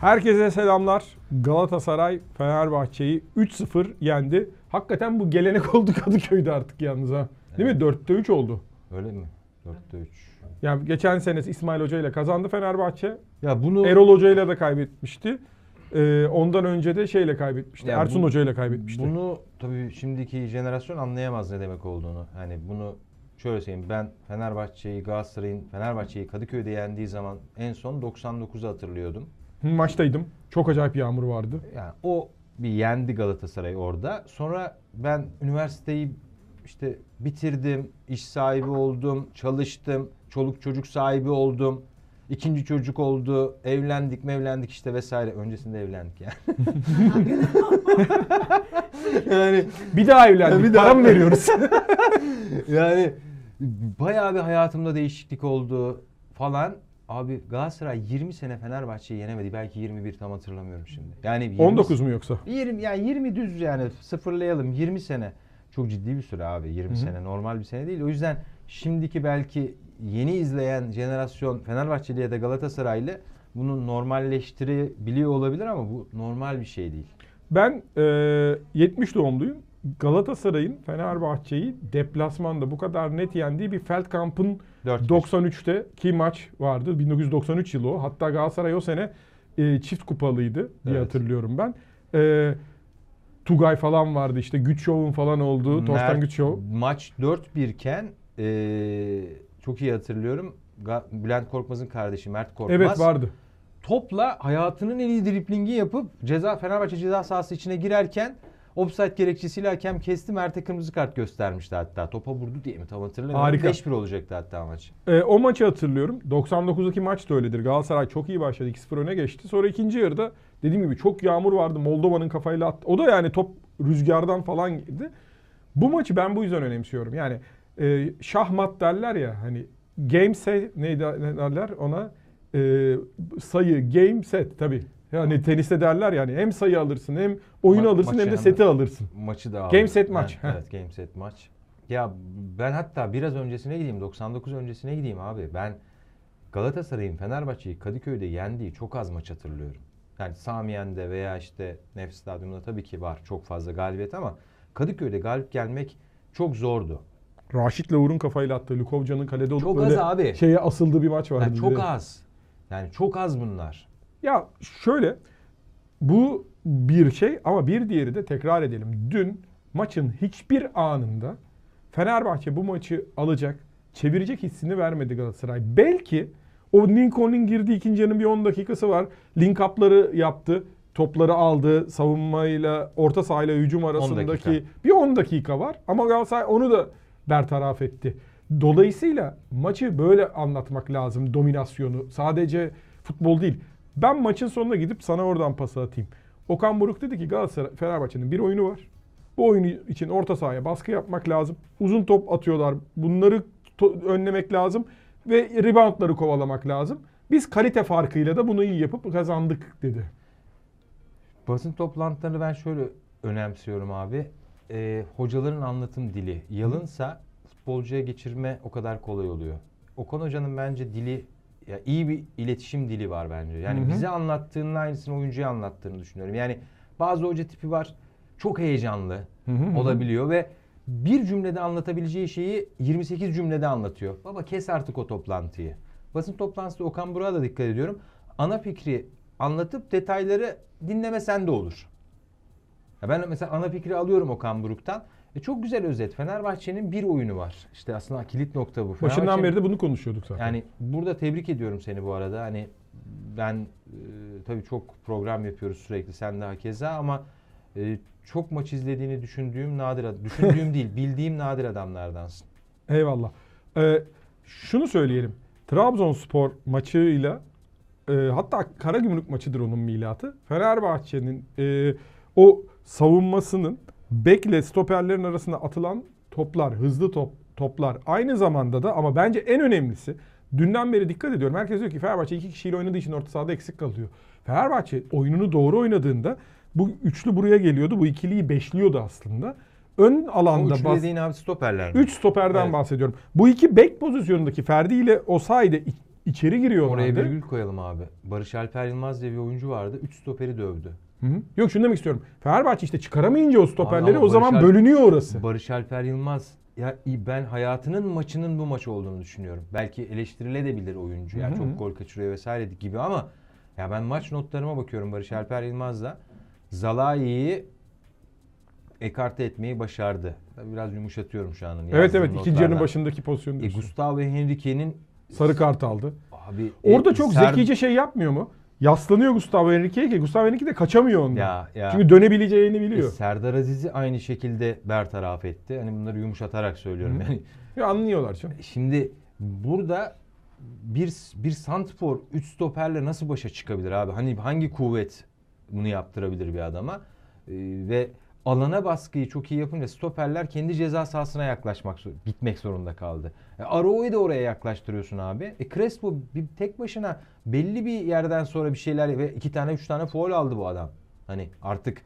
Herkese selamlar. Galatasaray Fenerbahçe'yi 3-0 yendi. Hakikaten bu gelenek oldu Kadıköy'de artık yalnız ha. Değil mi? 4'te 3 oldu. Öyle mi? 4'te 3. Yani geçen senesi İsmail Hoca ile kazandı Fenerbahçe. Ya bunu Erol Hoca ile de kaybetmişti. Ondan önce de şeyle kaybetmişti. Yani Ersun Hoca ile kaybetmişti. Bunu tabii şimdiki jenerasyon anlayamaz ne demek olduğunu. Hani bunu şöyle söyleyeyim. Ben Fenerbahçe'yi, Galatasaray'ın Fenerbahçe'yi Kadıköy'de yendiği zaman en son 99'u hatırlıyordum. Maçtaydım. Çok acayip yağmur vardı. Yani o bir yendi Galatasaray orada. Sonra ben üniversiteyi işte bitirdim, iş sahibi oldum, çalıştım, çoluk çocuk sahibi oldum. İkinci çocuk oldu, evlendik mevlendik işte vesaire. Öncesinde evlendik yani. Yani bir daha evlendik, para mı veriyoruz? Yani bayağı bir hayatımda değişiklik oldu falan. Abi Galatasaray 20 sene Fenerbahçe'yi yenemedi. Belki 21 tam hatırlamıyorum şimdi. Yani 20, 19 mu yoksa? 20 yani 20 düz yani sıfırlayalım 20 sene. Çok ciddi bir süre abi 20 Hı-hı. sene normal bir sene değil. O yüzden şimdiki belki yeni izleyen jenerasyon Fenerbahçeli ya da Galatasaraylı bunu normalleştirebiliyor olabilir ama bu normal bir şey değil. Ben 70 doğumluyum. Galatasaray'ın Fenerbahçe'yi deplasmanda bu kadar net yendiği bir Feldkamp'ın 93'teki maç vardı. 1993 yılı o. Hatta Galatasaray o sene çift kupalıydı diye hatırlıyorum ben. Tugay falan vardı işte. Güç Show'un falan olduğu. Torsten Güç Show. Maç 4-1 iken çok iyi hatırlıyorum. Bülent Korkmaz'ın kardeşi Mert Korkmaz. Evet vardı. Topla hayatının en iyi driplingi yapıp Fenerbahçe ceza sahası içine girerken ofsayt gerekçesiyle hakem kesti. Mert'e kırmızı kart göstermişti hatta. Topa vurdu diye mi tam hatırlamıyorum. Harika. 5-1 olacaktı hatta maç. O maçı hatırlıyorum. 99'daki maç da öyledir. Galatasaray çok iyi başladı. 2-0 öne geçti. Sonra ikinci yarıda dediğim gibi çok yağmur vardı. Moldova'nın kafayla attı. O da yani top rüzgardan falan girdi. Bu maçı ben bu yüzden önemsiyorum. Yani şahmat derler ya hani game set ne derler ona sayı game set tabii. Yani teniste derler yani hem sayı alırsın hem oyunu alırsın hem de seti alırsın. Maçı da aldım. Game set maç. Evet game set maç. Ya ben hatta biraz öncesine gideyim 99 öncesine gideyim abi. Ben Galatasaray'ın Fenerbahçe'yi Kadıköy'de yendiği çok az maç hatırlıyorum. Yani Samiyen'de veya işte Nefes Stadyum'da tabii ki var çok fazla galibiyet ama Kadıköy'de galip gelmek çok zordu. Raşit'le Uğur'un kafayla attığı, Lukovcan'ın kalede olup çok böyle az abi. Şeye asıldığı bir maç vardı. Yani çok az. Yani çok az bunlar. Ya şöyle bu bir şey ama bir diğeri de tekrar edelim. Dün maçın hiçbir anında Fenerbahçe bu maçı alacak, çevirecek hissini vermedi Galatasaray. Belki o Lincoln'in girdiği ikinci yarının bir 10 dakikası var. Link up'ları yaptı, topları aldı, savunmayla, orta sahayla hücum arasındaki 10 dakika var. Ama Galatasaray onu da bertaraf etti. Dolayısıyla maçı böyle anlatmak lazım dominasyonu. Sadece futbol değil. Ben maçın sonuna gidip sana oradan pas atayım. Okan Buruk dedi ki Galatasaray Fenerbahçe'nin bir oyunu var. Bu oyunu için orta sahaya baskı yapmak lazım. Uzun top atıyorlar. Bunları önlemek lazım. Ve reboundları kovalamak lazım. Biz kalite farkıyla da bunu iyi yapıp kazandık dedi. Basın toplantılarını ben şöyle önemsiyorum abi. Hocaların anlatım dili yalınsa futbolcuya geçirme o kadar kolay oluyor. Okan Hoca'nın bence dili ya iyi bir iletişim dili var bence. Yani Hı-hı. bize anlattığının aynısını oyuncuya anlattığını düşünüyorum. Yani bazı hoca tipi var. Çok heyecanlı Hı-hı. olabiliyor ve bir cümlede anlatabileceği şeyi 28 cümlede anlatıyor. Baba kes artık o toplantıyı. Basın toplantısı Okan Buruk'a da dikkat ediyorum. Ana fikri anlatıp detayları dinlemesen de olur. Ya ben mesela ana fikri alıyorum Okan Buruk'tan. Çok güzel özet. Fenerbahçe'nin bir oyunu var. İşte aslında kilit nokta bu. Başından beri de bunu konuşuyorduk zaten. Yani burada tebrik ediyorum seni bu arada. Hani ben tabii çok program yapıyoruz sürekli. Sen daha keza ama çok maç izlediğini bildiğim nadir adamlardansın. Eyvallah. Şunu söyleyelim. Trabzonspor maçıyla hatta Karagümrük maçıdır onun milatı. Fenerbahçe'nin o savunmasının bekle stoperlerin arasında atılan toplar, hızlı toplar aynı zamanda da ama bence en önemlisi dünden beri dikkat ediyorum. Herkes diyor ki Fenerbahçe iki kişiyle oynadığı için orta sahada eksik kalıyor. Fenerbahçe oyununu doğru oynadığında bu üçlü buraya geliyordu. Bu ikiliyi beşliyordu aslında. Ön alanda bu üçlü dediğin abi stoperler mi? Üç stoperden bahsediyorum. Bu iki bek pozisyonundaki Ferdi ile Osayi'de İçeri giriyorlardı. Oraya virgül koyalım abi. Barış Alper Yılmaz diye bir oyuncu vardı. 3 stoperi dövdü. Hı-hı. Yok şunu demek istiyorum. Fenerbahçe işte çıkaramayınca o stoperleri o zaman bölünüyor orası. Barış Alper Yılmaz ya ben hayatının maçının bu maç olduğunu düşünüyorum. Belki eleştirilebilir oyuncu. Yani çok gol kaçırıyor vesaire gibi ama ya ben maç notlarıma bakıyorum Barış Alper Yılmaz'la. Zalai'yi ekarte etmeyi başardı. Tabii biraz yumuşatıyorum şu an. Evet ikinci yarının başındaki pozisyonu. Gustavo Henrique'nin sarı kart aldı. Abi, orada çok zekice şey yapmıyor mu? Yaslanıyor Gustavo Henrique'ye ki Gustavo Henrique de kaçamıyor ondan. Ya. Çünkü dönebileceğini biliyor. Serdar Aziz'i aynı şekilde bertaraf etti. Hani bunları yumuşatarak söylüyorum. Yani. Ya anlıyorlar canım. Şimdi burada bir santfor 3 stoperle nasıl başa çıkabilir abi? Hani hangi kuvvet bunu yaptırabilir bir adama? Ve alana baskıyı çok iyi yapınca stoperler kendi ceza sahasına gitmek zorunda kaldı. Arao'yu da oraya yaklaştırıyorsun abi. Crespo tek başına belli bir yerden sonra bir şeyler ve 2 tane 3 tane faul aldı bu adam. Hani artık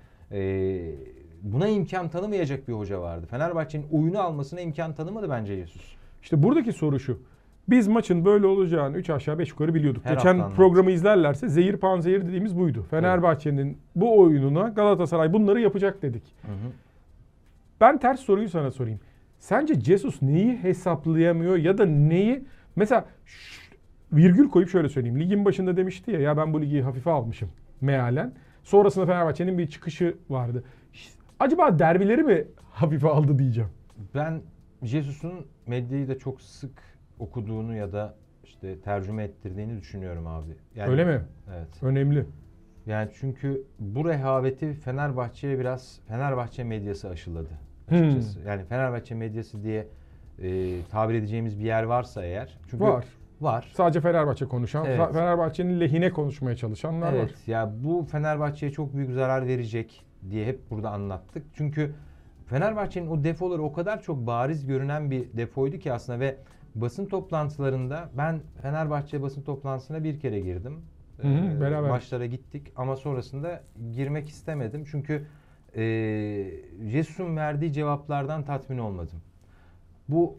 buna imkan tanımayacak bir hoca vardı. Fenerbahçe'nin oyunu almasına imkan tanımadı bence Jesus. İşte buradaki soru şu. Biz maçın böyle olacağını 3 aşağı 5 yukarı biliyorduk. Geçen programı izlerlerse zehir panzehir dediğimiz buydu. Fenerbahçe'nin bu oyununa Galatasaray bunları yapacak dedik. Hı-hı. Ben ters soruyu sana sorayım. Sence Jesus neyi hesaplayamıyor ya da neyi? Mesela virgül koyup şöyle söyleyeyim. Ligin başında demişti ya ben bu ligi hafife almışım mealen. Sonrasında Fenerbahçe'nin bir çıkışı vardı. Acaba derbileri mi hafife aldı diyeceğim. Ben Jesus'un medyayı da çok sık okuduğunu ya da işte tercüme ettirdiğini düşünüyorum abi. Yani, öyle mi? Evet. Önemli. Yani çünkü bu rehaveti Fenerbahçe'ye biraz Fenerbahçe medyası aşıladı açıkçası. Yani Fenerbahçe medyası diye tabir edeceğimiz bir yer varsa eğer. Çünkü var. Sadece Fenerbahçe konuşan, evet. Fenerbahçe'nin lehine konuşmaya çalışanlar var. Evet. Ya bu Fenerbahçe'ye çok büyük zarar verecek diye hep burada anlattık. Çünkü Fenerbahçe'nin o defoları o kadar çok bariz görünen bir defoydu ki aslında ve basın toplantılarında ben Fenerbahçe basın toplantısına bir kere girdim. Maçlara gittik ama sonrasında girmek istemedim. Çünkü Jesus'un verdiği cevaplardan tatmin olmadım. Bu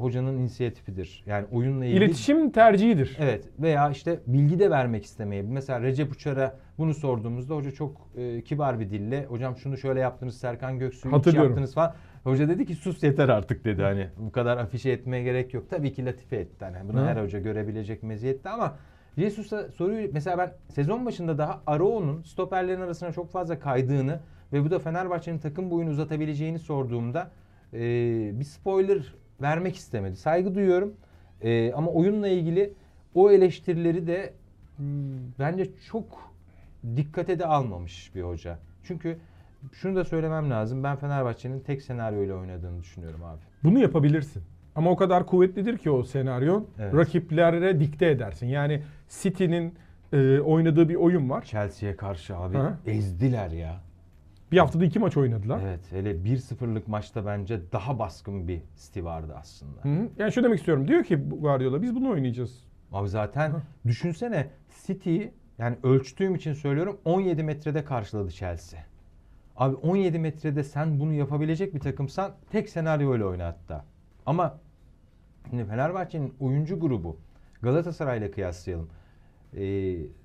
hocanın inisiyatifidir. Yani oyunla ilgili. İletişim tercihidir. Evet veya işte bilgi de vermek istemeyi. Mesela Recep Uçar'a bunu sorduğumuzda hoca çok kibar bir dille hocam şunu şöyle yaptınız Serkan Göksu'yu hiç yaptınız falan. Hoca dedi ki sus yeter artık dedi hani bu kadar afişe etmeye gerek yok. Tabii ki latife etti hani bunu her hoca görebilecek meziyette ama Jesus'a soruyu mesela ben sezon başında daha Arao'nun stoperlerin arasına çok fazla kaydığını ve bu da Fenerbahçe'nin takım boyunu uzatabileceğini sorduğumda bir spoiler vermek istemedi. Saygı duyuyorum ama oyunla ilgili o eleştirileri de bence çok dikkate de almamış bir hoca. Çünkü şunu da söylemem lazım. Ben Fenerbahçe'nin tek senaryoyla oynadığını düşünüyorum abi. Bunu yapabilirsin. Ama o kadar kuvvetlidir ki o senaryo. Evet. Rakiplere dikte edersin. Yani City'nin oynadığı bir oyun var. Chelsea'ye karşı abi ezdiler ya. Bir haftada 2 maç oynadılar. Evet hele 1-0'lık maçta bence daha baskın bir City vardı aslında. Hı-hı. Yani şu demek istiyorum. Diyor ki Guardiola biz bunu oynayacağız. Abi zaten düşünsene City'yi yani ölçtüğüm için söylüyorum 17 metrede karşıladı Chelsea. Abi 17 metrede sen bunu yapabilecek bir takımsan tek senaryoyla oyna hatta. Ama şimdi Fenerbahçe'nin oyuncu grubu Galatasaray'la kıyaslayalım.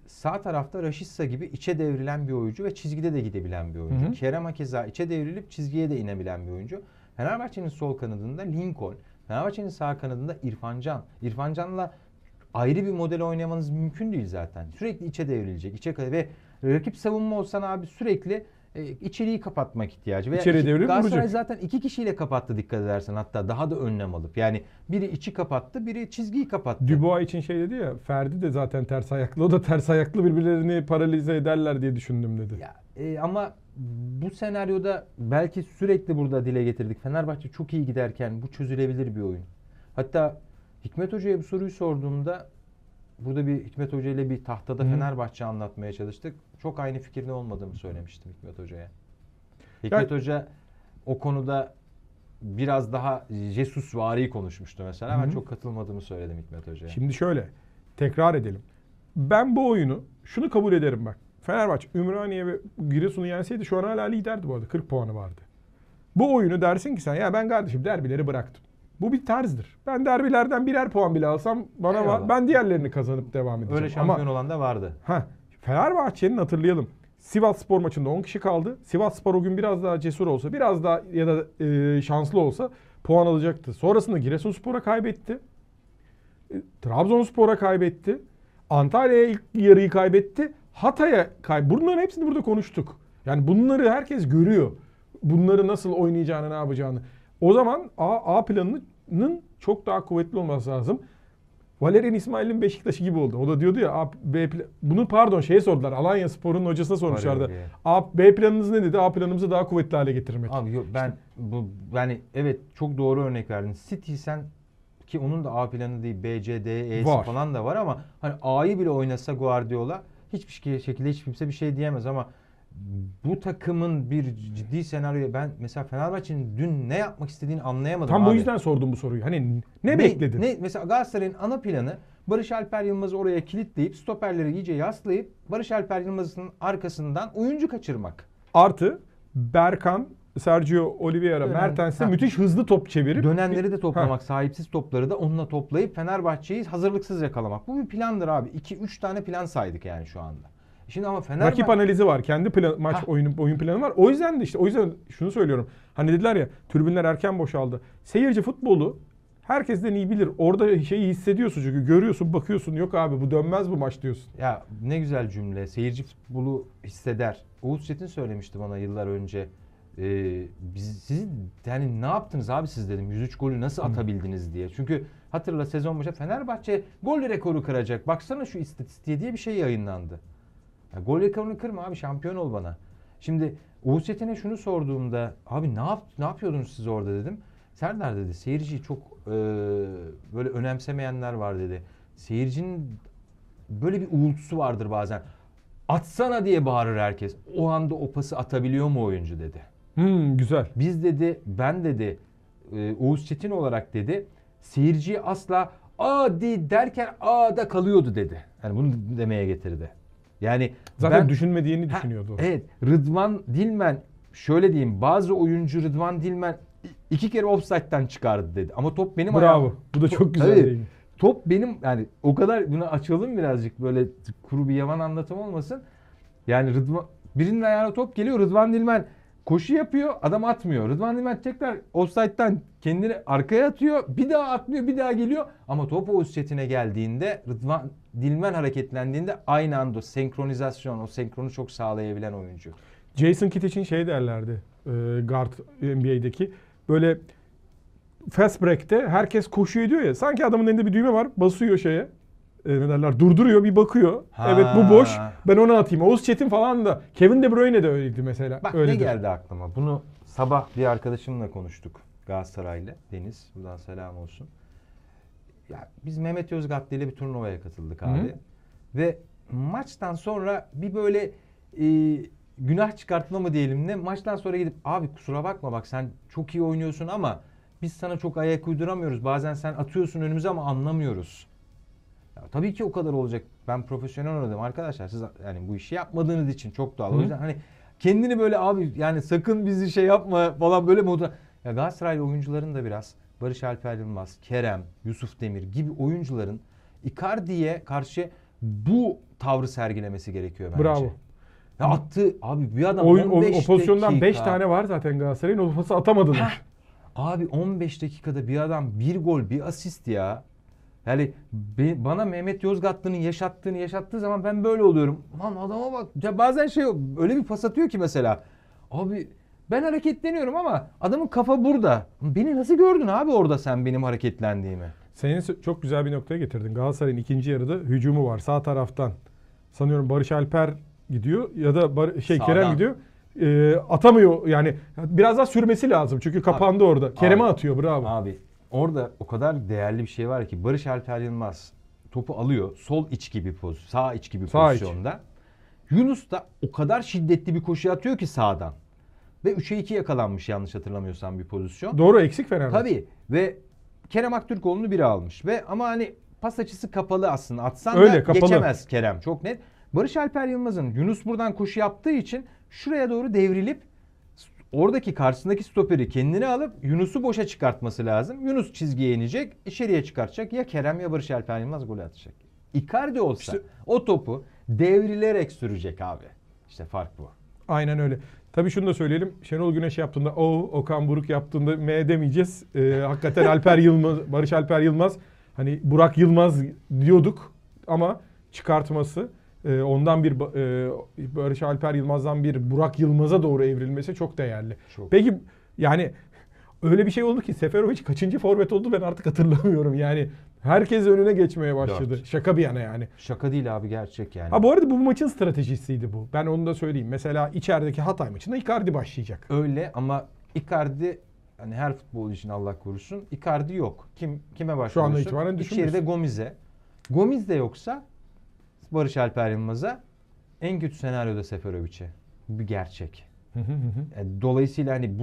Sağ tarafta Raşitsa gibi içe devrilen bir oyuncu ve çizgide de gidebilen bir oyuncu. Hı hı. Kerem hakeza içe devrilip çizgiye de inebilen bir oyuncu. Fenerbahçe'nin sol kanadında Lincoln, Fenerbahçe'nin sağ kanadında İrfan Can. İrfan Can'la ayrı bir model oynamanız mümkün değil zaten. Sürekli içe devrilecek. Ve rakip savunma olsan abi sürekli içeriği kapatmak ihtiyacı. Galatasaray zaten 2 kişiyle kapattı dikkat edersen hatta daha da önlem alıp. Yani biri içi kapattı, biri çizgiyi kapattı. Dubois için şey dedi ya, Ferdi de zaten ters ayaklı, o da ters ayaklı birbirlerini paralize ederler diye düşündüm dedi. Ya, ama bu senaryoda belki sürekli burada dile getirdik. Fenerbahçe çok iyi giderken bu çözülebilir bir oyun. Hatta Hikmet Hoca'ya bu soruyu sorduğumda burada bir Hikmet Hoca ile bir tahtada Fenerbahçe anlatmaya çalıştık. Çok aynı fikirde olmadığımı söylemiştim Hikmet Hoca'ya. Hikmet Hoca o konuda biraz daha Jesusvari konuşmuştu mesela. Ben çok katılmadığımı söyledim Hikmet Hoca'ya. Şimdi şöyle tekrar edelim. Ben bu oyunu şunu kabul ederim bak. Fenerbahçe Ümraniye ve Giresun'u yenseydi şu an hala liderdi bu arada. 40 puanı vardı. Bu oyunu dersin ki sen ya ben kardeşim derbileri bıraktım. Bu bir tarzdır. Ben derbilerden birer puan bile alsam bana var, ben diğerlerini kazanıp devam edeceğim. Öyle şampiyon olan da vardı. Fenerbahçe'nin hatırlayalım. Sivasspor maçında 10 kişi kaldı. Sivasspor o gün biraz daha cesur olsa, biraz daha ya da şanslı olsa puan alacaktı. Sonrasında Giresunspor'a kaybetti. Trabzonspor'a kaybetti. Antalya'ya ilk yarıyı kaybetti. Hatay'a kaybetti. Bunların hepsini burada konuştuk. Yani bunları herkes görüyor. Bunları nasıl oynayacağını, ne yapacağını. O zaman A planının çok daha kuvvetli olması lazım. Valerian İsmail'in Beşiktaş'ı gibi oldu. O da diyordu ya bunu pardon şeye sordular. Alanyaspor'un hocasına sormuşlardı. B planınız ne dedi? A planımızı daha kuvvetli hale getirmek. Abi yok, yani evet çok doğru örnek verdin. City sen ki onun da A planı değil, B, C, D, E falan da var ama hani A'yı bile oynasa Guardiola hiçbir şekilde hiç kimse bir şey diyemez ama bu takımın bir ciddi senaryoya ben mesela Fenerbahçe'nin dün ne yapmak istediğini anlayamadım. Tam bu yüzden sordum bu soruyu. Hani ne bekledin? Mesela Galatasaray'ın ana planı Barış Alper Yılmaz'ı oraya kilitleyip stoperleri iyice yaslayıp Barış Alper Yılmaz'ın arkasından oyuncu kaçırmak. Artı Berkan, Sergio Oliveira, Mertens'e müthiş hızlı top çevirip dönenleri de toplamak, sahipsiz topları da onunla toplayıp Fenerbahçe'yi hazırlıksız yakalamak. Bu bir plandır abi. 2-3 tane plan saydık yani şu anda. Şimdi ama rakip analizi var. Kendi maç oyun planı var. O yüzden de işte şunu söylüyorum. Hani dediler ya tribünler erken boşaldı. Seyirci futbolu herkesten iyi bilir. Orada şeyi hissediyorsun çünkü görüyorsun, bakıyorsun. Yok abi bu dönmez bu maç diyorsun. Ya ne güzel cümle. Seyirci futbolu hisseder. Oğuz Çetin söylemişti bana yıllar önce. Siz yani ne yaptınız abi siz dedim. 103 golü nasıl atabildiniz diye. Çünkü hatırla sezon başında Fenerbahçe gol rekoru kıracak. Baksana şu istatistiğe diye bir şey yayınlandı. Ya gol rekorunu kırma abi, şampiyon ol bana. Şimdi Oğuz Çetin'e şunu sorduğumda abi ne yapıyordunuz siz orada dedim. Serdar dedi seyirciyi çok böyle önemsemeyenler var dedi. Seyircinin böyle bir uğultusu vardır bazen. Atsana diye bağırır herkes. O anda o pası atabiliyor mu oyuncu dedi. Güzel. Biz dedi ben dedi Oğuz Çetin olarak dedi seyirciyi asla adi derken a'da kalıyordu dedi. Yani bunu demeye getirdi. Yani zaten düşünmediğini düşünüyordu. Evet. Rıdvan Dilmen şöyle diyeyim. Bazı oyuncu Rıdvan Dilmen 2 kere offside'den çıkardı dedi. Ama top benim ayağım. Bravo. Bu da çok güzel değil. Top benim yani o kadar bunu açalım birazcık böyle kuru bir yavan anlatım olmasın. Yani Rıdvan birinin ayağına top geliyor. Rıdvan Dilmen koşu yapıyor. Adam atmıyor. Rıdvan Dilmen tekrar offside'den kendini arkaya atıyor. Bir daha atmıyor. Bir daha geliyor. Ama top Oğuz Çetin'e geldiğinde Rıdvan Dilmen hareketlendiğinde aynı anda senkronizasyon, o senkronu çok sağlayabilen oyuncu. Jason Kidd için şey derlerdi guard NBA'deki. Böyle fast break'te herkes koşuyor diyor ya. Sanki adamın elinde bir düğme var. Basıyor şeye. Ne derler? Durduruyor, bir bakıyor. Evet bu boş. Ben onu atayım. Oğuz Çetin falan da. Kevin De Bruyne de öyleydi mesela. Bak öyledir. Ne geldi aklıma. Bunu sabah bir arkadaşımla konuştuk. Galatasaraylı Deniz. Buradan selam olsun. Ya biz Mehmet Yozgatlı ile bir turnuvaya katıldık abi. Ve maçtan sonra bir böyle günah çıkartma mı diyelim ne? Maçtan sonra gidip abi kusura bakma bak sen çok iyi oynuyorsun ama biz sana çok ayak uyduramıyoruz. Bazen sen atıyorsun önümüze ama anlamıyoruz. Ya, tabii ki o kadar olacak. Ben profesyonel oynadım arkadaşlar. Siz yani bu işi yapmadığınız için çok doğal. O yüzden hani kendini böyle abi yani sakın bizi şey yapma falan böyle moda. Ya Galatasaraylı oyuncuların da biraz Barış Alper Yılmaz, Kerem, Yusuf Demir gibi oyuncuların Icardi'ye karşı bu tavrı sergilemesi gerekiyor bence. Bravo. Ya attı abi bir adam 15 o pozisyondan 5 tane var zaten Galatasaray'ın o pası atamadılar. Abi 15 dakikada bir adam bir gol bir asist ya. Yani bana Mehmet Yozgatlı'nın yaşattığı zaman ben böyle oluyorum. Lan adama bak ya bazen şey öyle bir pas atıyor ki mesela. Abi ben hareketleniyorum ama adamın kafa burada. Beni nasıl gördün abi orada sen benim hareketlendiğimi? Senin çok güzel bir noktaya getirdin. Galatasaray'ın ikinci yarıda hücumu var sağ taraftan. Sanıyorum Barış Alper gidiyor ya da Kerem gidiyor. Atamıyor yani biraz daha sürmesi lazım. Çünkü kapandı abi, orada. Kerem'e atıyor bravo. Abi orada o kadar değerli bir şey var ki Barış Alper Yılmaz topu alıyor. Sol iç gibi sağ iç gibi pozisyonda. Yunus da o kadar şiddetli bir koşu atıyor ki sağdan. Ve 3'e 2 yakalanmış yanlış hatırlamıyorsam bir pozisyon. Doğru eksik Fenerbahçe. Tabii ve Kerem Aktürkoğlu'nu biri almış. Ve ama hani pas açısı kapalı aslında. Atsan öyle, da kapalı. Geçemez Kerem çok net. Barış Alper Yılmaz'ın Yunus buradan koşu yaptığı için şuraya doğru devrilip oradaki karşısındaki stoperi kendine alıp Yunus'u boşa çıkartması lazım. Yunus çizgiye inecek, içeriye çıkartacak. Ya Kerem ya Barış Alper Yılmaz gol atacak. Icardi olsa işte, o topu devrilerek sürecek abi. İşte fark bu. Aynen öyle. Tabii şunu da söyleyelim. Şenol Güneş yaptığında Okan Buruk yaptığında M demeyeceğiz. Hakikaten Alper Yılmaz, Barış Alper Yılmaz, hani Burak Yılmaz diyorduk ama çıkartması, ondan bir Barış Alper Yılmaz'dan bir Burak Yılmaz'a doğru evrilmesi çok değerli. Çok. Peki yani öyle bir şey oldu ki Seferovic kaçıncı forvet oldu ben artık hatırlamıyorum. Yani herkes önüne geçmeye başladı. Evet. Şaka bir yana yani. Şaka değil abi, gerçek yani. Ha bu arada bu maçın stratejisiydi bu. Ben onu da söyleyeyim. Mesela içerideki Hatay maçında Icardi başlayacak. Öyle ama Icardi hani her futbol için Allah korusun Icardi yok. Kime başlıyorsun? Şu anda itibaren düşünmüyorsun. İçeride Gomez'e. Gomez de yoksa Barış Alper Yılmaz'a, en kötü senaryoda Seferovic'e. Bu bir gerçek. Dolayısıyla hani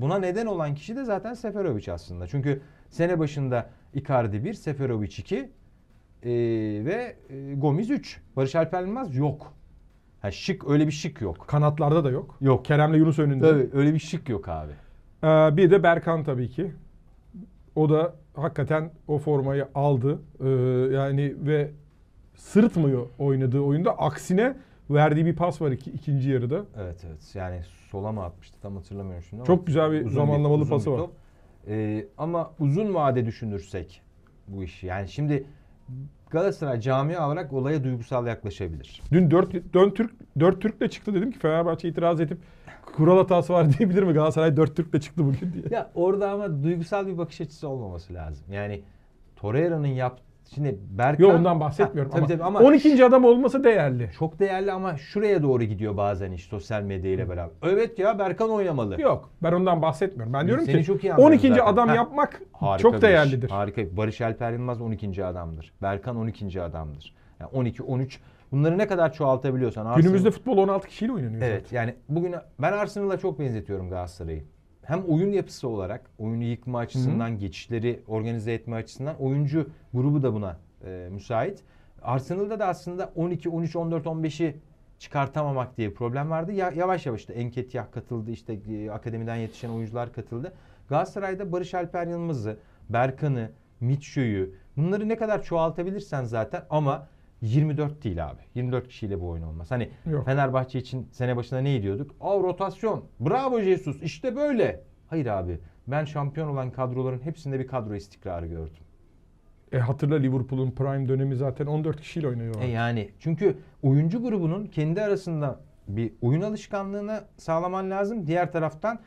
buna neden olan kişi de zaten Seferovic aslında. Çünkü sene başında Icardi 1, Seferovic 2 ve Gomez 3. Barış Alper Yılmaz yok. Yani şık, öyle bir şık yok. Kanatlarda da yok. Yok. Kerem'le Yunus önünde. Tabii, öyle bir şık yok abi. Bir de Berkan tabii ki. O da hakikaten o formayı aldı. Yani ve sırıtmıyor oynadığı oyunda. Aksine verdiği bir pas var ikinci yarıda. Evet evet. Yani sola mı atmıştı tam hatırlamıyorum şimdi. Çok güzel bir zamanlamalı pası var. Ama uzun vade düşünürsek bu işi. Yani şimdi Galatasaray camia olarak olaya duygusal yaklaşabilir. Dün 4 Türk'le çıktı, dedim ki Fenerbahçe itiraz edip kural hatası var diyebilir mi? Galatasaray 4 Türk'le çıktı bugün diye. Ya orada ama duygusal bir bakış açısı olmaması lazım. Yani Torreira'nın yaptığı. Şimdi Berkan, yok ondan bahsetmiyorum ha, tabii ama 12. adam olması değerli. Çok değerli ama şuraya doğru gidiyor bazen iş sosyal medyayla beraber. Evet ya Berkan oynamalı. Yok ben ondan bahsetmiyorum. Ben diyorum seni ki 12. zaten adam yapmak çok değerlidir. Harika. Barış Alper Yılmaz 12. adamdır. Berkan 12. adamdır. Yani 12, 13 bunları ne kadar çoğaltabiliyorsan. Arsenal... Günümüzde futbol 16 kişiyle oynanıyor. Evet zaten. Yani bugün ben Arsenal'a çok benzetiyorum Galatasaray'ı. Hem oyun yapısı olarak, oyunu yıkma açısından, geçişleri organize etme açısından oyuncu grubu da buna müsait. Arsenal'da da aslında 12, 13, 14, 15'i çıkartamamak diye problem vardı. Yavaş yavaş işte Enketia katıldı, işte akademiden yetişen oyuncular katıldı. Galatasaray'da Barış Alper Yılmaz'ı, Berkan'ı, Mitcho'yu bunları ne kadar çoğaltabilirsen zaten ama 24 değil abi. 24 kişiyle bu oyun olmaz. Hani yok. Fenerbahçe için sene başında ne diyorduk? Rotasyon. Bravo Jesus. İşte böyle. Hayır abi. Ben şampiyon olan kadroların hepsinde bir kadro istikrarı gördüm. Hatırla Liverpool'un prime dönemi zaten 14 kişiyle oynuyor. Yani çünkü oyuncu grubunun kendi arasında bir oyun alışkanlığını sağlaman lazım. Diğer taraftan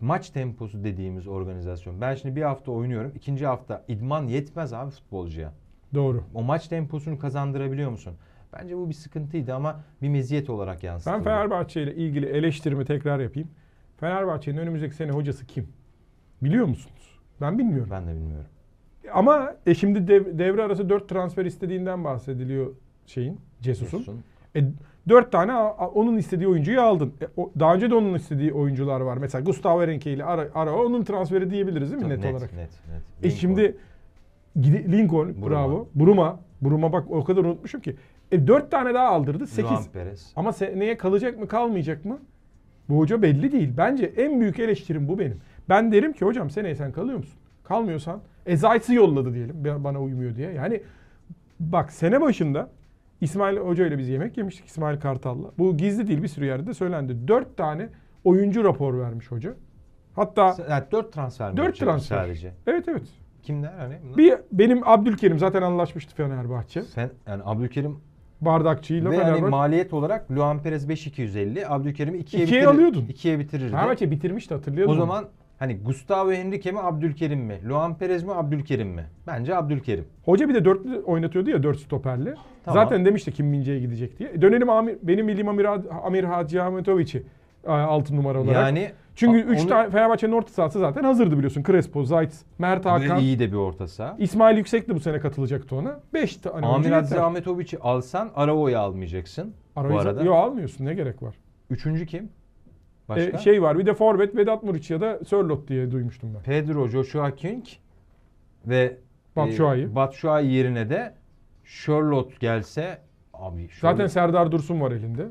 maç temposu dediğimiz organizasyon. Ben şimdi bir hafta oynuyorum. İkinci hafta idman yetmez abi futbolcuya. Doğru. O maç temposunu kazandırabiliyor musun? Bence bu bir sıkıntıydı ama bir meziyet olarak yansıtıldı. Ben Fenerbahçe ile ilgili eleştirimi tekrar yapayım. Fenerbahçe'nin önümüzdeki sene hocası kim? Biliyor musunuz? Ben bilmiyorum. Ben de bilmiyorum. Ama şimdi devre arası 4 transfer istediğinden bahsediliyor Jesus'un. 4 tane onun istediği oyuncuyu aldın. Daha önce de onun istediği oyuncular var. Mesela Gustavo Henrique ile onun transferi diyebiliriz değil mi? Tabii, net olarak. Net. Şimdi... Lincoln, bravo. Buruma bak o kadar unutmuşum ki. 4 tane daha aldırdı. 8. Luan Peres. Ama seneye kalacak mı kalmayacak mı? Bu hoca belli değil. Bence en büyük eleştirim bu benim. Ben derim ki hocam seneye sen kalıyor musun? Kalmıyorsan Zayt'sı yolladı diyelim bana uymuyor diye. Yani bak sene başında İsmail Hoca ile biz yemek yemiştik. İsmail Kartal'la. Bu gizli değil, bir sürü yerde söylendi. 4 tane oyuncu rapor vermiş hoca. Hatta 4 transfer mi? 4 transfer. Sadece. Evet. Kimler hani? Benim Abdülkerim zaten anlaşmıştı Fenerbahçe. Yani Abdülkerim Bardakçı'yla ve hani maliyet olarak Luan Peres 5.250, Abdülkerim'i 2'ye alıyordun. 2'ye bitirirdi. Fenerbahçe bitirmişti, hatırlıyordum. O zaman hani Gustavo Henrique mi Abdülkerim mi? Luan Peres mi Abdülkerim mi? Bence Abdülkerim. Hoca bir de dörtlü oynatıyordu ya, 4 stoperli. Tamam. Zaten demişti Kim Min-jae'ye gidecek diye. Dönelim benim milli Amir Hacı Ahmetoviç'i 6 numara olarak. Yani çünkü 3 tane Fenerbahçe'nin orta sahası zaten hazırdı biliyorsun. Crespo, Zayt, Mert Hakan. İyi de bir orta saha. İsmail Yüksek de bu sene katılacaktı ona. 5 tane. Amir Hacı Ahmetoviç'i alsan Arao'yu almayacaksın. Bu arada. Yok, almıyorsun, ne gerek var? Üçüncü kim? Başka? Var bir de forvet Vedat Muriç ya da Sörlot diye duymuştum ben. Pedro, Joshua King ve Batshuayi yerine de Sörlot gelse abi. Zaten Serdar Dursun var elinde.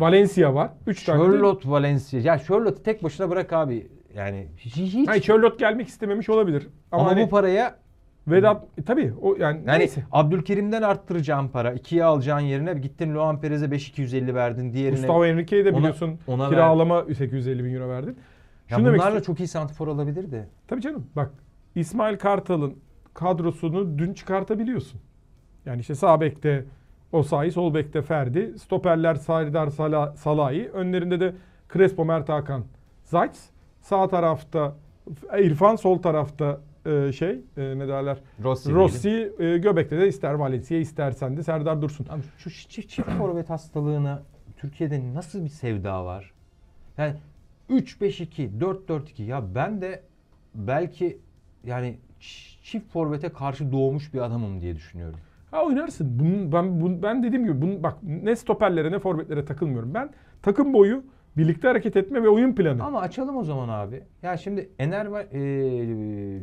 Valencia var. 3 tane. Sörlot, Valencia. Ya Sörlot'u tek başına bırak abi. Yani hiç. Hayır, Sörlot gelmek istememiş olabilir. Ama hani bu paraya Vedat tabii o yani neyse. Abdülkerim'den arttıracağın para, ikiye alacağın yerine gittin Luan Peres'e 5.250 verdin, diğerine Gustavo Henrique'ye de biliyorsun ona kiralama 850.000 euro verdin. Ya şunu bunlarla çok iyi santifor alabilirdi. Tabii canım. Bak İsmail Kartal'ın kadrosunu dün çıkartabiliyorsun. Yani işte sağ bekte Osayi, sol bekte Ferdi, stoperler Serdar Salahi, önlerinde de Crespo, Mert Hakan, Zayt's. Sağ tarafta İrfan, sol tarafta ne derler? Rossi göbekte de ister Valencia, istersen de Serdar Dursun. Abi şu çift forvet hastalığına Türkiye'de nasıl bir sevda var? Yani 3-5-2, 4-4-2 ya ben de belki yani çift forvete karşı doğmuş bir adamım diye düşünüyorum. Ha oynarsın. Ben dediğim gibi bak ne stoperlere ne forvetlere takılmıyorum. Ben takım boyu birlikte hareket etme ve oyun planı. Ama açalım o zaman abi. Ya şimdi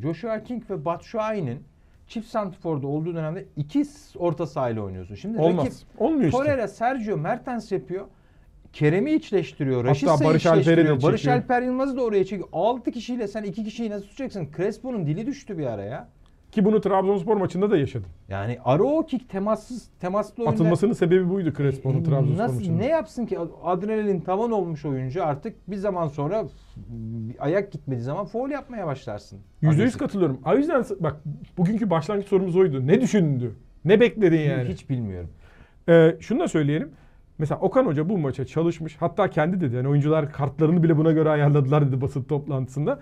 Joshua King ve Batshuayi'nin çift santiforda olduğu dönemde iki orta sahayla oynuyorsun. Şimdi rakip Torreira, Sergio Mertens yapıyor. Kerem'i içleştiriyor. Hatta Barış Alper'i de Barış Alper Yılmaz'ı da oraya çekiyor. 6 kişiyle sen 2 kişiyi nasıl tutacaksın? Crespo'nun dili düştü bir ara ya. Ki bunu Trabzonspor maçında da yaşadım. Yani Arao kick temaslı oyunda atılmasının sebebi buydu Crespo'nun Trabzonspor maçında. Ne yapsın ki? Adrenalin tavan olmuş oyuncu, artık bir zaman sonra ayak gitmediği zaman faul yapmaya başlarsın. %100 katılıyorum. O yüzden bak bugünkü başlangıç sorumuz oydu. Ne düşündü? Ne bekledin yani? Hiç bilmiyorum. Şunu da söyleyelim. Mesela Okan Hoca bu maça çalışmış. Hatta kendi dedi. Yani oyuncular kartlarını bile buna göre ayarladılar dedi basın toplantısında.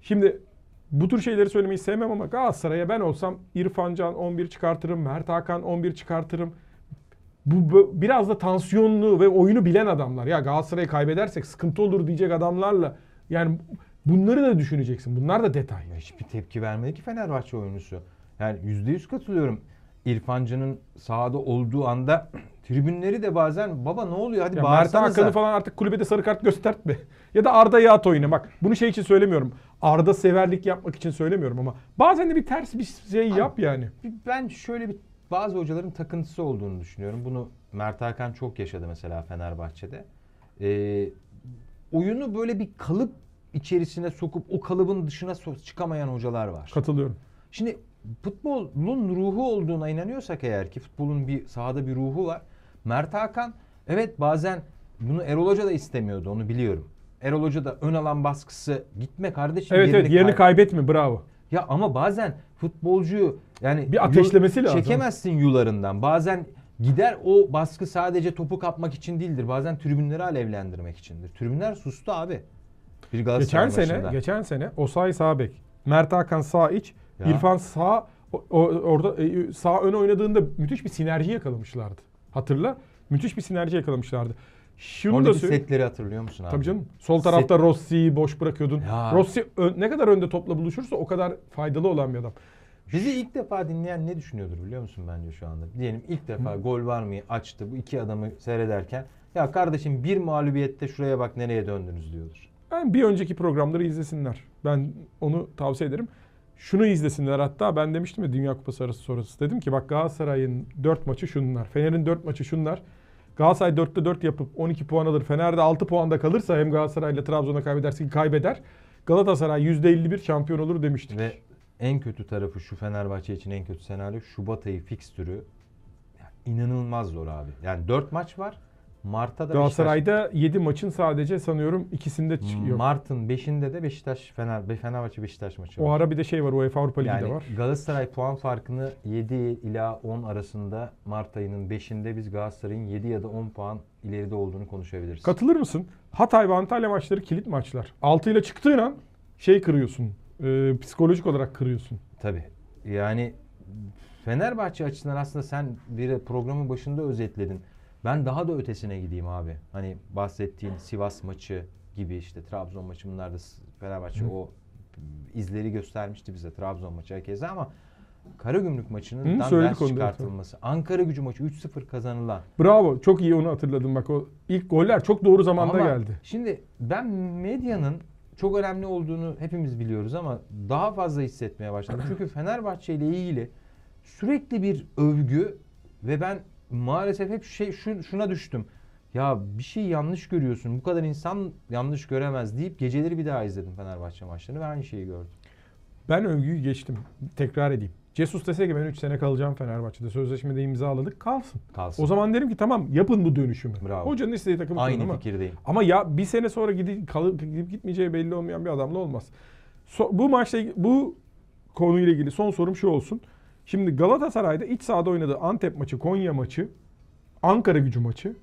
Şimdi bu tür şeyleri söylemeyi sevmem ama Galatasaray'a ben olsam İrfan Can 11 çıkartırım, Mert Hakan 11 çıkartırım. Bu biraz da tansiyonlu ve oyunu bilen adamlar. Ya Galatasaray'ı kaybedersek sıkıntı olur diyecek adamlarla. Yani bunları da düşüneceksin. Bunlar da detay. Hiçbir tepki vermedi ki Fenerbahçe oyuncusu. Yani %100 katılıyorum. İrfan Can'ın sahada olduğu anda tribünleri de bazen baba ne oluyor hadi bağırsanıza. Mert Hakan'ı falan artık kulübede sarı kart göstertme. Ya da Arda'yı at oyuna. Bak bunu şey için söylemiyorum. Arda severlik yapmak için söylemiyorum ama bazen de bir ters bir şey yap abi, yani. Ben şöyle bazı hocaların takıntısı olduğunu düşünüyorum. Bunu Mert Hakan çok yaşadı mesela Fenerbahçe'de. Oyunu böyle bir kalıp içerisine sokup o kalıbın dışına çıkamayan hocalar var. Katılıyorum. Şimdi futbolun ruhu olduğuna inanıyorsak eğer ki futbolun bir sahada bir ruhu var. Mert Hakan evet bazen bunu Erol Hoca da istemiyordu, onu biliyorum. Erol Hoca da ön alan baskısı gitme kardeşim. Evet yerini kaybetme, bravo. Ya ama bazen futbolcuyu yani bir ateşlemesi lazım. Çekemezsin yularından. Bazen gider o baskı sadece topu kapmak için değildir. Bazen tribünleri alevlendirmek içindir. Tribünler sustu abi. Bir Galatasaray geçen sene Osayi sağ bek, Mert Hakan sağ iç, ya. İrfan sağ orada sağ ön oynadığında müthiş bir sinerji yakalamışlardı. Hatırla. Müthiş bir sinerji yakalamışlardı. Oradaki setleri hatırlıyor musun abi? Tabii canım. Sol tarafta Rossi'yi boş bırakıyordun. Ya. Rossi ne kadar önde topla buluşursa o kadar faydalı olan bir adam. Bizi ilk defa dinleyen ne düşünüyordur biliyor musun bence şu anda? Diyelim ilk defa gol var mı açtı bu iki adamı seyrederken. Ya kardeşim bir mağlubiyette şuraya bak nereye döndünüz diyordur. Yani bir önceki programları izlesinler. Ben onu tavsiye ederim. Şunu izlesinler hatta ben demiştim ya Dünya Kupası arası sonrası. Dedim ki bak Galatasaray'ın 4 maçı şunlar. Fener'in 4 maçı şunlar. Galatasaray 4'te 4 yapıp 12 puan alır. Fener'de 6 puanda kalırsa hem Galatasaray'la Trabzon'a kaybedersin kaybeder. Galatasaray %51 şampiyon olur demiştik. Ve en kötü tarafı şu Fenerbahçe için en kötü senaryo Şubat ayı fikstürü inanılmaz zor abi. Yani 4 maç var. Mart'ta da Galatasaray'da Beşiktaş 7 maçın sadece sanıyorum ikisinde çıkıyor. Mart'ın 5'inde de Fenerbahçe Beşiktaş maçı var. O ara bir de şey var UEFA Avrupa Ligi de var. Galatasaray puan farkını 7 ila 10 arasında Mart ayının 5'inde biz Galatasaray'ın 7 ya da 10 puan ileride olduğunu konuşabiliriz. Katılır mısın? Hatay ve Antalya maçları kilit maçlar. 6 ile çıktığın an şey kırıyorsun. Psikolojik olarak kırıyorsun. Tabii. Yani Fenerbahçe açısından aslında sen bir programın başında özetledin. Ben daha da ötesine gideyim abi. Hani bahsettiğin Sivas maçı gibi işte Trabzon maçı bunlar da Fenerbahçe o izleri göstermişti bize Trabzon maçı herkese ama Karagümrük maçının ders çıkartılması. Tabii. Ankaragücü maçı 3-0 kazanılan. Bravo. Çok iyi onu hatırladım. Bak o ilk goller çok doğru zamanda ama geldi. Şimdi ben medyanın çok önemli olduğunu hepimiz biliyoruz ama daha fazla hissetmeye başladım. Çünkü Fenerbahçe ile ilgili sürekli bir övgü ve ben maalesef hep şuna düştüm. ya bir şey yanlış görüyorsun, bu kadar insan yanlış göremez deyip geceleri bir daha izledim Fenerbahçe maçlarını ve aynı şeyi gördüm. Ben övgüyü geçtim. Tekrar edeyim. Jesus dese ki ben 3 sene kalacağım Fenerbahçe'de. Sözleşmede imzaladık. Kalsın. Kalsın. O zaman derim ki tamam yapın bu dönüşümü. Bravo. Hocanın istediği takımı. Aynı fikirdeyim. Ama ya bir sene sonra gidip gitmeyeceği belli olmayan bir adamla olmaz. Bu maçla, bu konuyla ilgili son sorum şu olsun. Şimdi Galatasaray'da iç sahada oynadığı Antep maçı, Konya maçı, Ankaragücü maçı,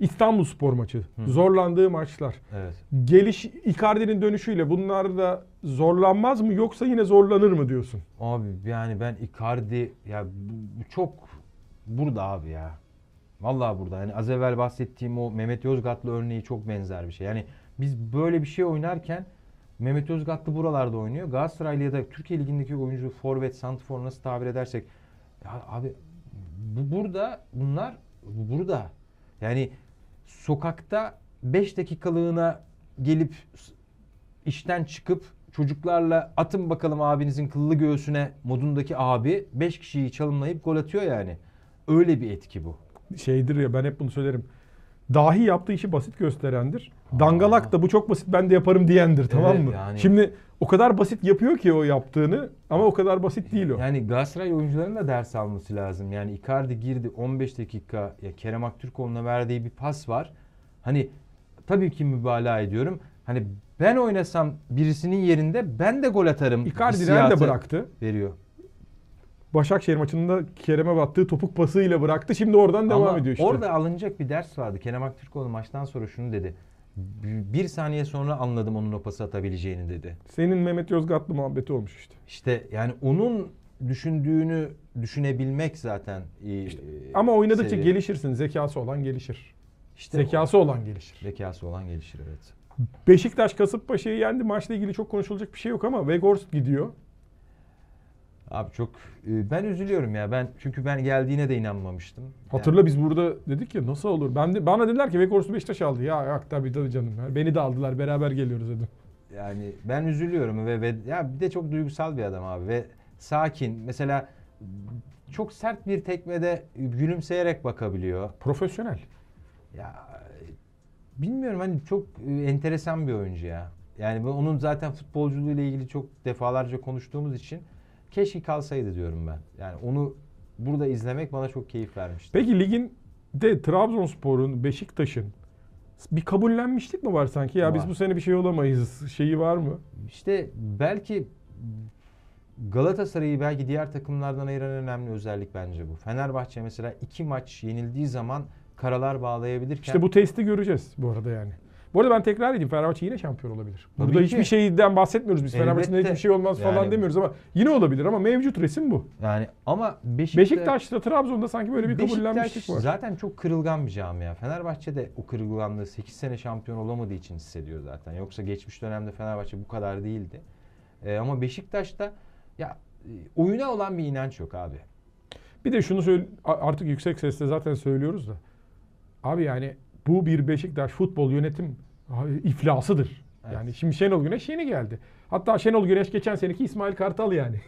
İstanbulspor maçı, zorlandığı maçlar. Evet. Icardi'nin dönüşüyle bunlar da zorlanmaz mı yoksa yine zorlanır mı diyorsun? Abi yani ben Icardi ya çok burada abi ya. Vallahi burada. Yani az evvel bahsettiğim o Mehmet Yozgatlı örneği çok benzer bir şey. Yani biz böyle bir şey oynarken Mehmet Yozgatlı buralarda oynuyor. Galatasaraylı ya da Türkiye Ligi'ndeki oyuncu, forvet, santrfor nasıl tabir edersek. Ya abi bunlar burada. Yani sokakta 5 dakikalığına gelip işten çıkıp çocuklarla atın bakalım abinizin kıllı göğsüne modundaki abi 5 kişiyi çalımlayıp gol atıyor yani. Öyle bir etki bu. Şeydir ya, ben hep bunu söylerim. Dahi yaptığı işi basit gösterendir. Dangalak da bu çok basit ben de yaparım diyendir, tamam mı? Yani. Şimdi o kadar basit yapıyor ki o yaptığını ama o kadar basit değil o. Yani Galatasaray oyuncularının da ders alması lazım. Yani Icardi girdi 15 dakika ya Kerem Aktürkoğlu'na verdiği bir pas var. Hani tabii ki mübalağa ediyorum. Hani ben oynasam birisinin yerinde ben de gol atarım. Icardi'den de bıraktı. Veriyor. Başakşehir maçında Kerem'e battığı topuk pasıyla bıraktı. Şimdi oradan ama devam ediyor işte. Orada alınacak bir ders vardı. Kerem Aktürkoğlu maçtan sonra şunu dedi. Bir saniye sonra anladım onun o pası atabileceğini dedi. Senin Mehmet Yozgatlı muhabbeti olmuş işte. İşte yani onun düşündüğünü düşünebilmek zaten iyi. İşte, ama oynadıkça gelişirsin. Zekası olan gelişir. İşte zekası olan gelişir. Zekası olan gelişir, evet. Beşiktaş Kasımpaşa'yı yendi. Maçla ilgili çok konuşulacak bir şey yok ama Weghorst gidiyor. Abi çok ben üzülüyorum ya. Çünkü ben geldiğine de inanmamıştım. Hatırla yani. Biz burada dedik ya nasıl olur? Bana dediler ki Weghorst'u Beşiktaş aldı. Ya tabii canım. Beni de aldılar. Beraber geliyoruz dedim. Yani ben üzülüyorum ve ya bir de çok duygusal bir adam abi ve sakin. Mesela çok sert bir tekmede gülümseyerek bakabiliyor. Profesyonel. Ya bilmiyorum hani çok enteresan bir oyuncu ya. Yani onun zaten futbolculuğuyla ilgili çok defalarca konuştuğumuz için keşke kalsaydı diyorum ben. Yani onu burada izlemek bana çok keyif vermişti. Peki ligin de Trabzonspor'un, Beşiktaş'ın bir kabullenmişlik mi var sanki? Ya var. Biz bu sene bir şey olamayız şeyi var mı? İşte belki Galatasaray'ı belki diğer takımlardan ayıran önemli özellik bence bu. Fenerbahçe mesela 2 maç yenildiği zaman karalar bağlayabilirken... İşte bu testi göreceğiz bu arada yani. Bu arada ben tekrar edeyim. Fenerbahçe yine şampiyon olabilir. Burada tabii hiçbir şeyden bahsetmiyoruz biz. Fenerbahçe'nin hiçbir şey olmaz falan yani, demiyoruz ama yine olabilir ama mevcut resim bu. Yani ama Beşiktaş'ta, Trabzon'da sanki böyle bir kabullenmişlik var. Zaten çok kırılgan bir camia. Fenerbahçe de o kırılganlığı 8 sene şampiyon olamadığı için hissediyor zaten. Yoksa geçmiş dönemde Fenerbahçe bu kadar değildi. Ama Beşiktaş'ta ya oyuna olan bir inanç yok abi. Bir de şunu artık yüksek sesle zaten söylüyoruz da. Abi yani bu bir Beşiktaş futbol yönetim iflasıdır. Evet. Yani şimdi Şenol Güneş yeni geldi. Hatta Şenol Güneş geçen seneki İsmail Kartal yani.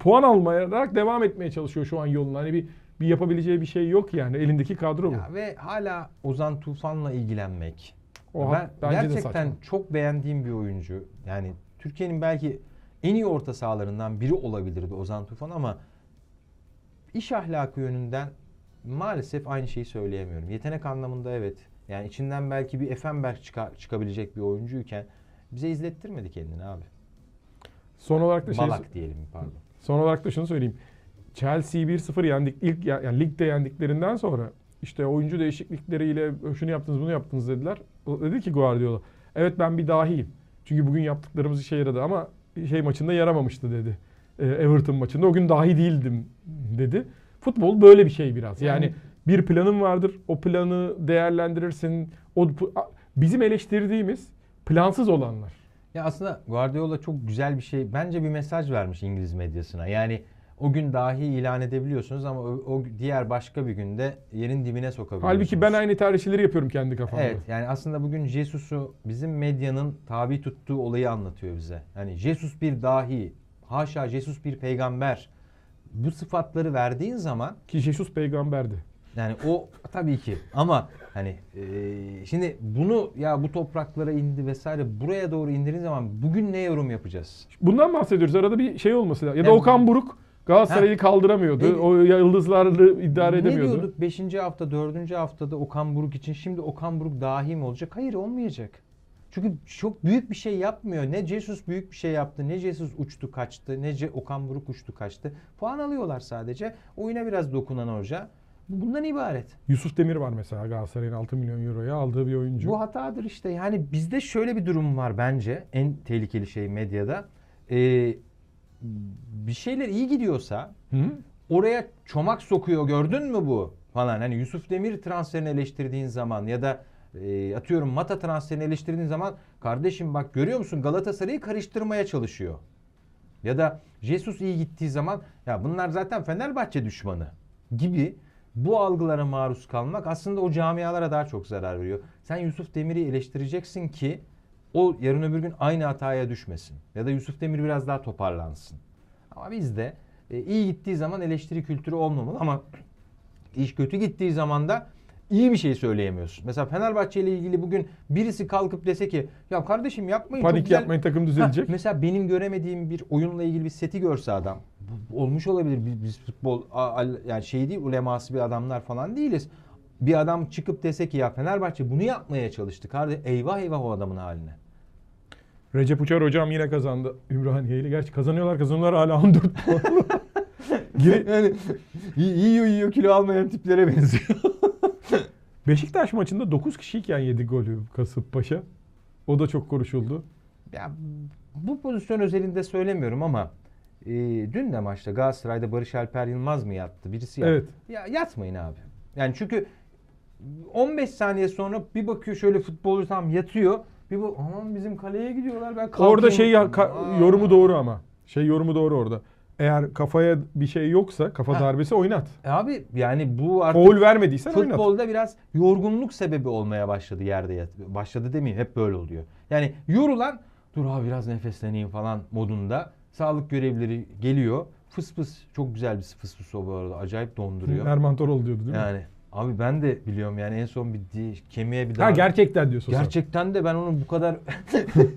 Puan almayarak devam etmeye çalışıyor şu an yoluna. Hani bir yapabileceği bir şey yok yani. Elindeki kadro bu. Ya ve hala Ozan Tufan'la ilgilenmek. Ben gerçekten çok beğendiğim bir oyuncu. Yani Türkiye'nin belki en iyi orta sahalarından biri olabilirdi Ozan Tufan ama iş ahlakı yönünden maalesef aynı şeyi söyleyemiyorum. Yetenek anlamında evet. Yani içinden belki bir Effenberg çıkabilecek bir oyuncuyken bize izlettirmedi kendini abi. Son olarak da Son olarak da şunu söyleyeyim. Chelsea'yi 1-0 yendik. İlk yani ligde yendiklerinden sonra işte oyuncu değişiklikleriyle şunu yaptınız, bunu yaptınız dediler. Dedi ki Guardiola, evet ben bir dahiyim. Çünkü bugün yaptıklarımız işe yaradı ama maçında yaramamıştı dedi. Everton maçında o gün dahi değildim dedi. Futbol böyle bir şey biraz. Yani bir planın vardır. O planı değerlendirirsin. Bizim eleştirdiğimiz plansız olanlar. Ya aslında Guardiola çok güzel bir şey. Bence bir mesaj vermiş İngiliz medyasına. Yani o gün dahi ilan edebiliyorsunuz ama o diğer başka bir günde yerin dibine sokabiliyorsunuz. Halbuki ben aynı tercihleri yapıyorum kendi kafamda. Evet yani aslında bugün Jesus'u bizim medyanın tabi tuttuğu olayı anlatıyor bize. Yani Jesus bir dahi. Haşa Jesus bir peygamber. Bu sıfatları verdiğin zaman... Ki Jesus peygamberdi. Yani o tabii ki ama hani şimdi bunu ya bu topraklara indi vesaire buraya doğru indiğin zaman bugün ne yorum yapacağız? Bundan bahsediyoruz. Arada bir şey olması lazım. Ya da yani, Okan Buruk Galatasaray'ı kaldıramıyordu. O yıldızlarla idare edemiyordu. Ne diyorduk? 5. hafta, 4. haftada Okan Buruk için şimdi Okan Buruk dahi mi olacak? Hayır, olmayacak. Çünkü çok büyük bir şey yapmıyor. Ne Jesus büyük bir şey yaptı, ne Jesus uçtu kaçtı, ne Okan Buruk uçtu kaçtı. Puan alıyorlar sadece. Oyuna biraz dokunan hoca. Bundan ibaret. Yusuf Demir var mesela Galatasaray'ın 6 milyon euroya aldığı bir oyuncu. Bu hatadır işte. Yani bizde şöyle bir durum var bence. En tehlikeli şey medyada. Bir şeyler iyi gidiyorsa oraya çomak sokuyor, gördün mü bu falan. Hani Yusuf Demir transferini eleştirdiğin zaman ya da atıyorum Mata transferini eleştirdiğin zaman kardeşim bak görüyor musun Galatasaray'ı karıştırmaya çalışıyor. Ya da Jesus iyi gittiği zaman ya bunlar zaten Fenerbahçe düşmanı gibi bu algılara maruz kalmak aslında o camialara daha çok zarar veriyor. Sen Yusuf Demir'i eleştireceksin ki o yarın öbür gün aynı hataya düşmesin. Ya da Yusuf Demir biraz daha toparlansın. Ama bizde iyi gittiği zaman eleştiri kültürü olmamalı ama iş kötü gittiği zaman da iyi bir şey söyleyemiyorsun. Mesela Fenerbahçe ile ilgili bugün birisi kalkıp dese ki ya kardeşim yapmayın. Panik yapmayın, takım düzelecek. Mesela benim göremediğim bir oyunla ilgili bir seti görse adam. Olmuş olabilir. Biz futbol yani şey değil, uleması bir adamlar falan değiliz. Bir adam çıkıp dese ki ya Fenerbahçe bunu yapmaya çalıştı. Kardeşim eyvah eyvah o adamın haline. Recep Uçar hocam yine kazandı Ümraniye'yle. Gerçi kazanıyorlar hala 14 puan. Yani yiyor kilo almayan tiplere benziyor. Beşiktaş maçında 9 kişiyken 7 golü Kasımpaşa. O da çok konuşuldu. Ya, bu pozisyon özelinde söylemiyorum ama dün de maçta Galatasaray'da Barış Alper Yılmaz mı yattı? Birisi yattı. Evet. Ya, yatmayın abi. Yani çünkü 15 saniye sonra bir bakıyor şöyle futbolcu tam yatıyor. Bir bu aman bizim kaleye gidiyorlar. Ben orada şey yorumu doğru ama. Şey yorumu doğru orada. Eğer kafaya bir şey yoksa, kafa darbesi oynat. Abi yani bu artık foul vermediysen futbolda oynat. Biraz yorgunluk sebebi olmaya başladı yerde başladı demeyeyim, hep böyle oluyor. Yani yorulan dur abi biraz nefesleneyim falan modunda sağlık görevlileri geliyor. Fıs çok güzel bir fıs o bu arada. Acayip donduruyor. Erman Torol diyordu değil mi? Yani abi ben de biliyorum yani en son bir kemiğe bir daha. Ha gerçekten diyorsun. Gerçekten sen. De ben onun bu kadar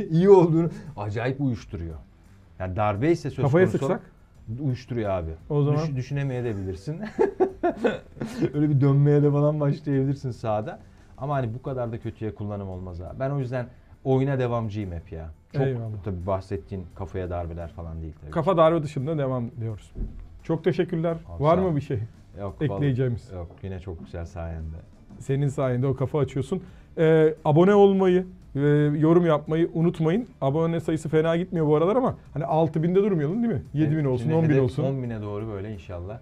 iyi olduğunu acayip uyuşturuyor. Yani darbe ise söz kafaya konusu. Kafaya sıksak? Uyuşturuyor abi. O zaman düşünemeyebilirsin. Öyle bir dönmeye de falan başlayabilirsin sahada. Ama hani bu kadar da kötüye kullanım olmaz abi. Ben o yüzden oyuna devamcıyım hep ya. Çok eyvallah. Tabii bahsettiğin kafaya darbeler falan değil tabii. Kafa darbe dışında devam diyoruz. Çok teşekkürler. Abi, var mı bir şey? Yok, ekleyeceğimiz. Yok, yine çok güzel sayende. Senin sayende o kafa açıyorsun. Abone olmayı, yorum yapmayı unutmayın. Abone sayısı fena gitmiyor bu aralar ama hani 6000'de durmayalım değil mi? 7000 olsun, 10.000 olsun. 10.000'e doğru böyle inşallah.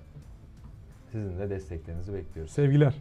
Sizin de desteklerinizi bekliyoruz. Sevgiler.